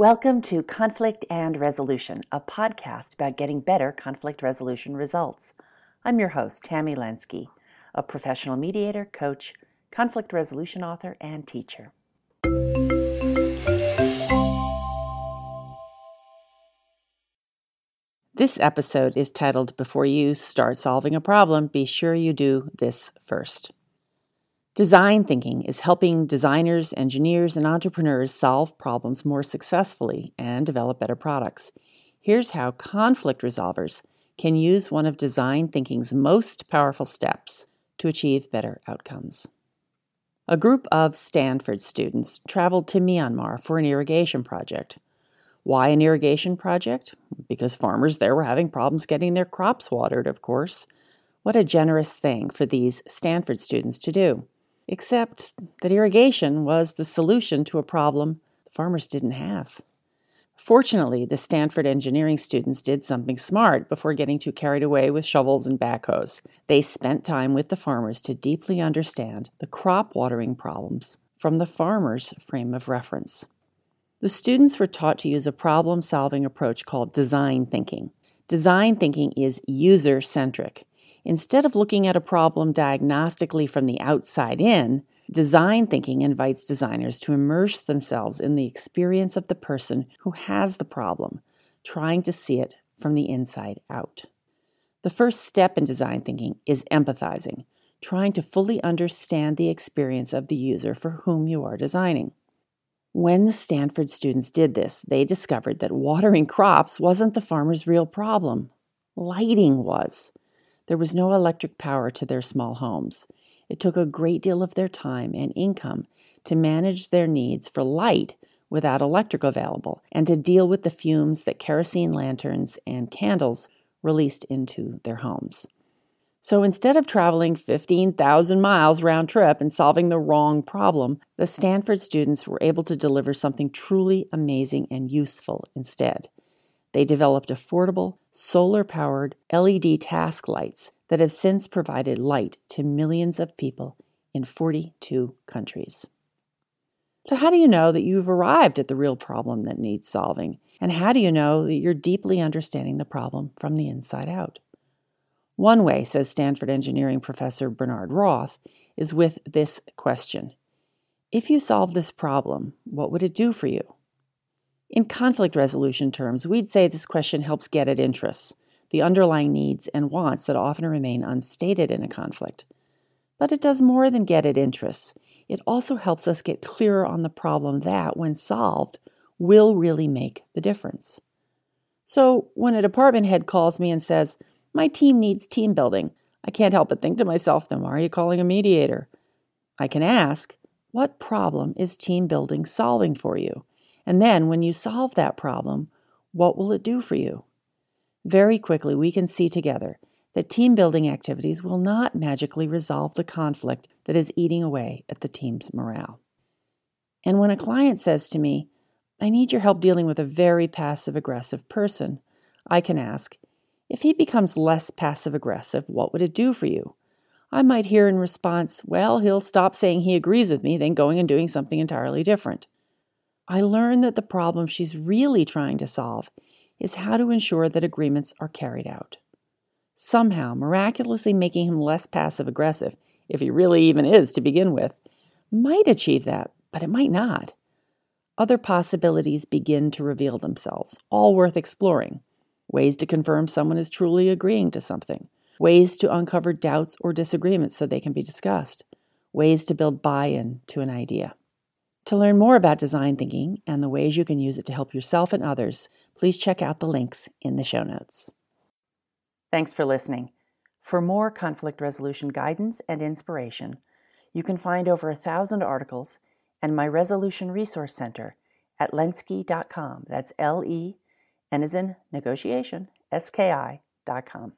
Welcome to Conflict and Resolution, a podcast about getting better conflict resolution results. I'm your host, Tammy Lenski, a professional mediator, coach, conflict resolution author, and teacher. This episode is titled, Before You Start Solving a Problem, Be Sure You Do This First. Design thinking is helping designers, engineers, and entrepreneurs solve problems more successfully and develop better products. Here's how conflict resolvers can use one of design thinking's most powerful steps to achieve better outcomes. A group of Stanford students traveled to Myanmar for an irrigation project. Why an irrigation project? Because farmers there were having problems getting their crops watered, of course. What a generous thing for these Stanford students to do. Except that irrigation was the solution to a problem the farmers didn't have. Fortunately, the Stanford engineering students did something smart before getting too carried away with shovels and backhoes. They spent time with the farmers to deeply understand the crop watering problems from the farmer's frame of reference. The students were taught to use a problem-solving approach called design thinking. Design thinking is user-centric. Instead of looking at a problem diagnostically from the outside in, design thinking invites designers to immerse themselves in the experience of the person who has the problem, trying to see it from the inside out. The first step in design thinking is empathizing, trying to fully understand the experience of the user for whom you are designing. When the Stanford students did this, they discovered that watering crops wasn't the farmer's real problem. Lighting was. There was no electric power to their small homes. It took a great deal of their time and income to manage their needs for light without electric available and to deal with the fumes that kerosene lanterns and candles released into their homes. So instead of traveling 15,000 miles round trip and solving the wrong problem, the Stanford students were able to deliver something truly amazing and useful instead. They developed affordable, solar-powered LED task lights that have since provided light to millions of people in 42 countries. So how do you know that you've arrived at the real problem that needs solving? And how do you know that you're deeply understanding the problem from the inside out? One way, says Stanford engineering professor Bernard Roth, is with this question. If you solve this problem, what would it do for you? In conflict resolution terms, we'd say this question helps get at interests, the underlying needs and wants that often remain unstated in a conflict. But it does more than get at interests. It also helps us get clearer on the problem that, when solved, will really make the difference. So when a department head calls me and says, "My team needs team building," I can't help but think to myself, then why are you calling a mediator? I can ask, what problem is team building solving for you? And then when you solve that problem, what will it do for you? Very quickly, we can see together that team building activities will not magically resolve the conflict that is eating away at the team's morale. And when a client says to me, "I need your help dealing with a very passive-aggressive person," I can ask, if he becomes less passive-aggressive, what would it do for you? I might hear in response, "Well, he'll stop saying he agrees with me, then going and doing something entirely different." I learn that the problem she's really trying to solve is how to ensure that agreements are carried out. Somehow, miraculously making him less passive-aggressive, if he really even is to begin with, might achieve that, but it might not. Other possibilities begin to reveal themselves, all worth exploring. Ways to confirm someone is truly agreeing to something, ways to uncover doubts or disagreements so they can be discussed, ways to build buy-in to an idea. To learn more about design thinking and the ways you can use it to help yourself and others, please check out the links in the show notes. Thanks for listening. For more conflict resolution guidance and inspiration, you can find over 1,000 articles and my Resolution Resource Center at lenski.com. That's L-E. And is in negotiation, SKI.com.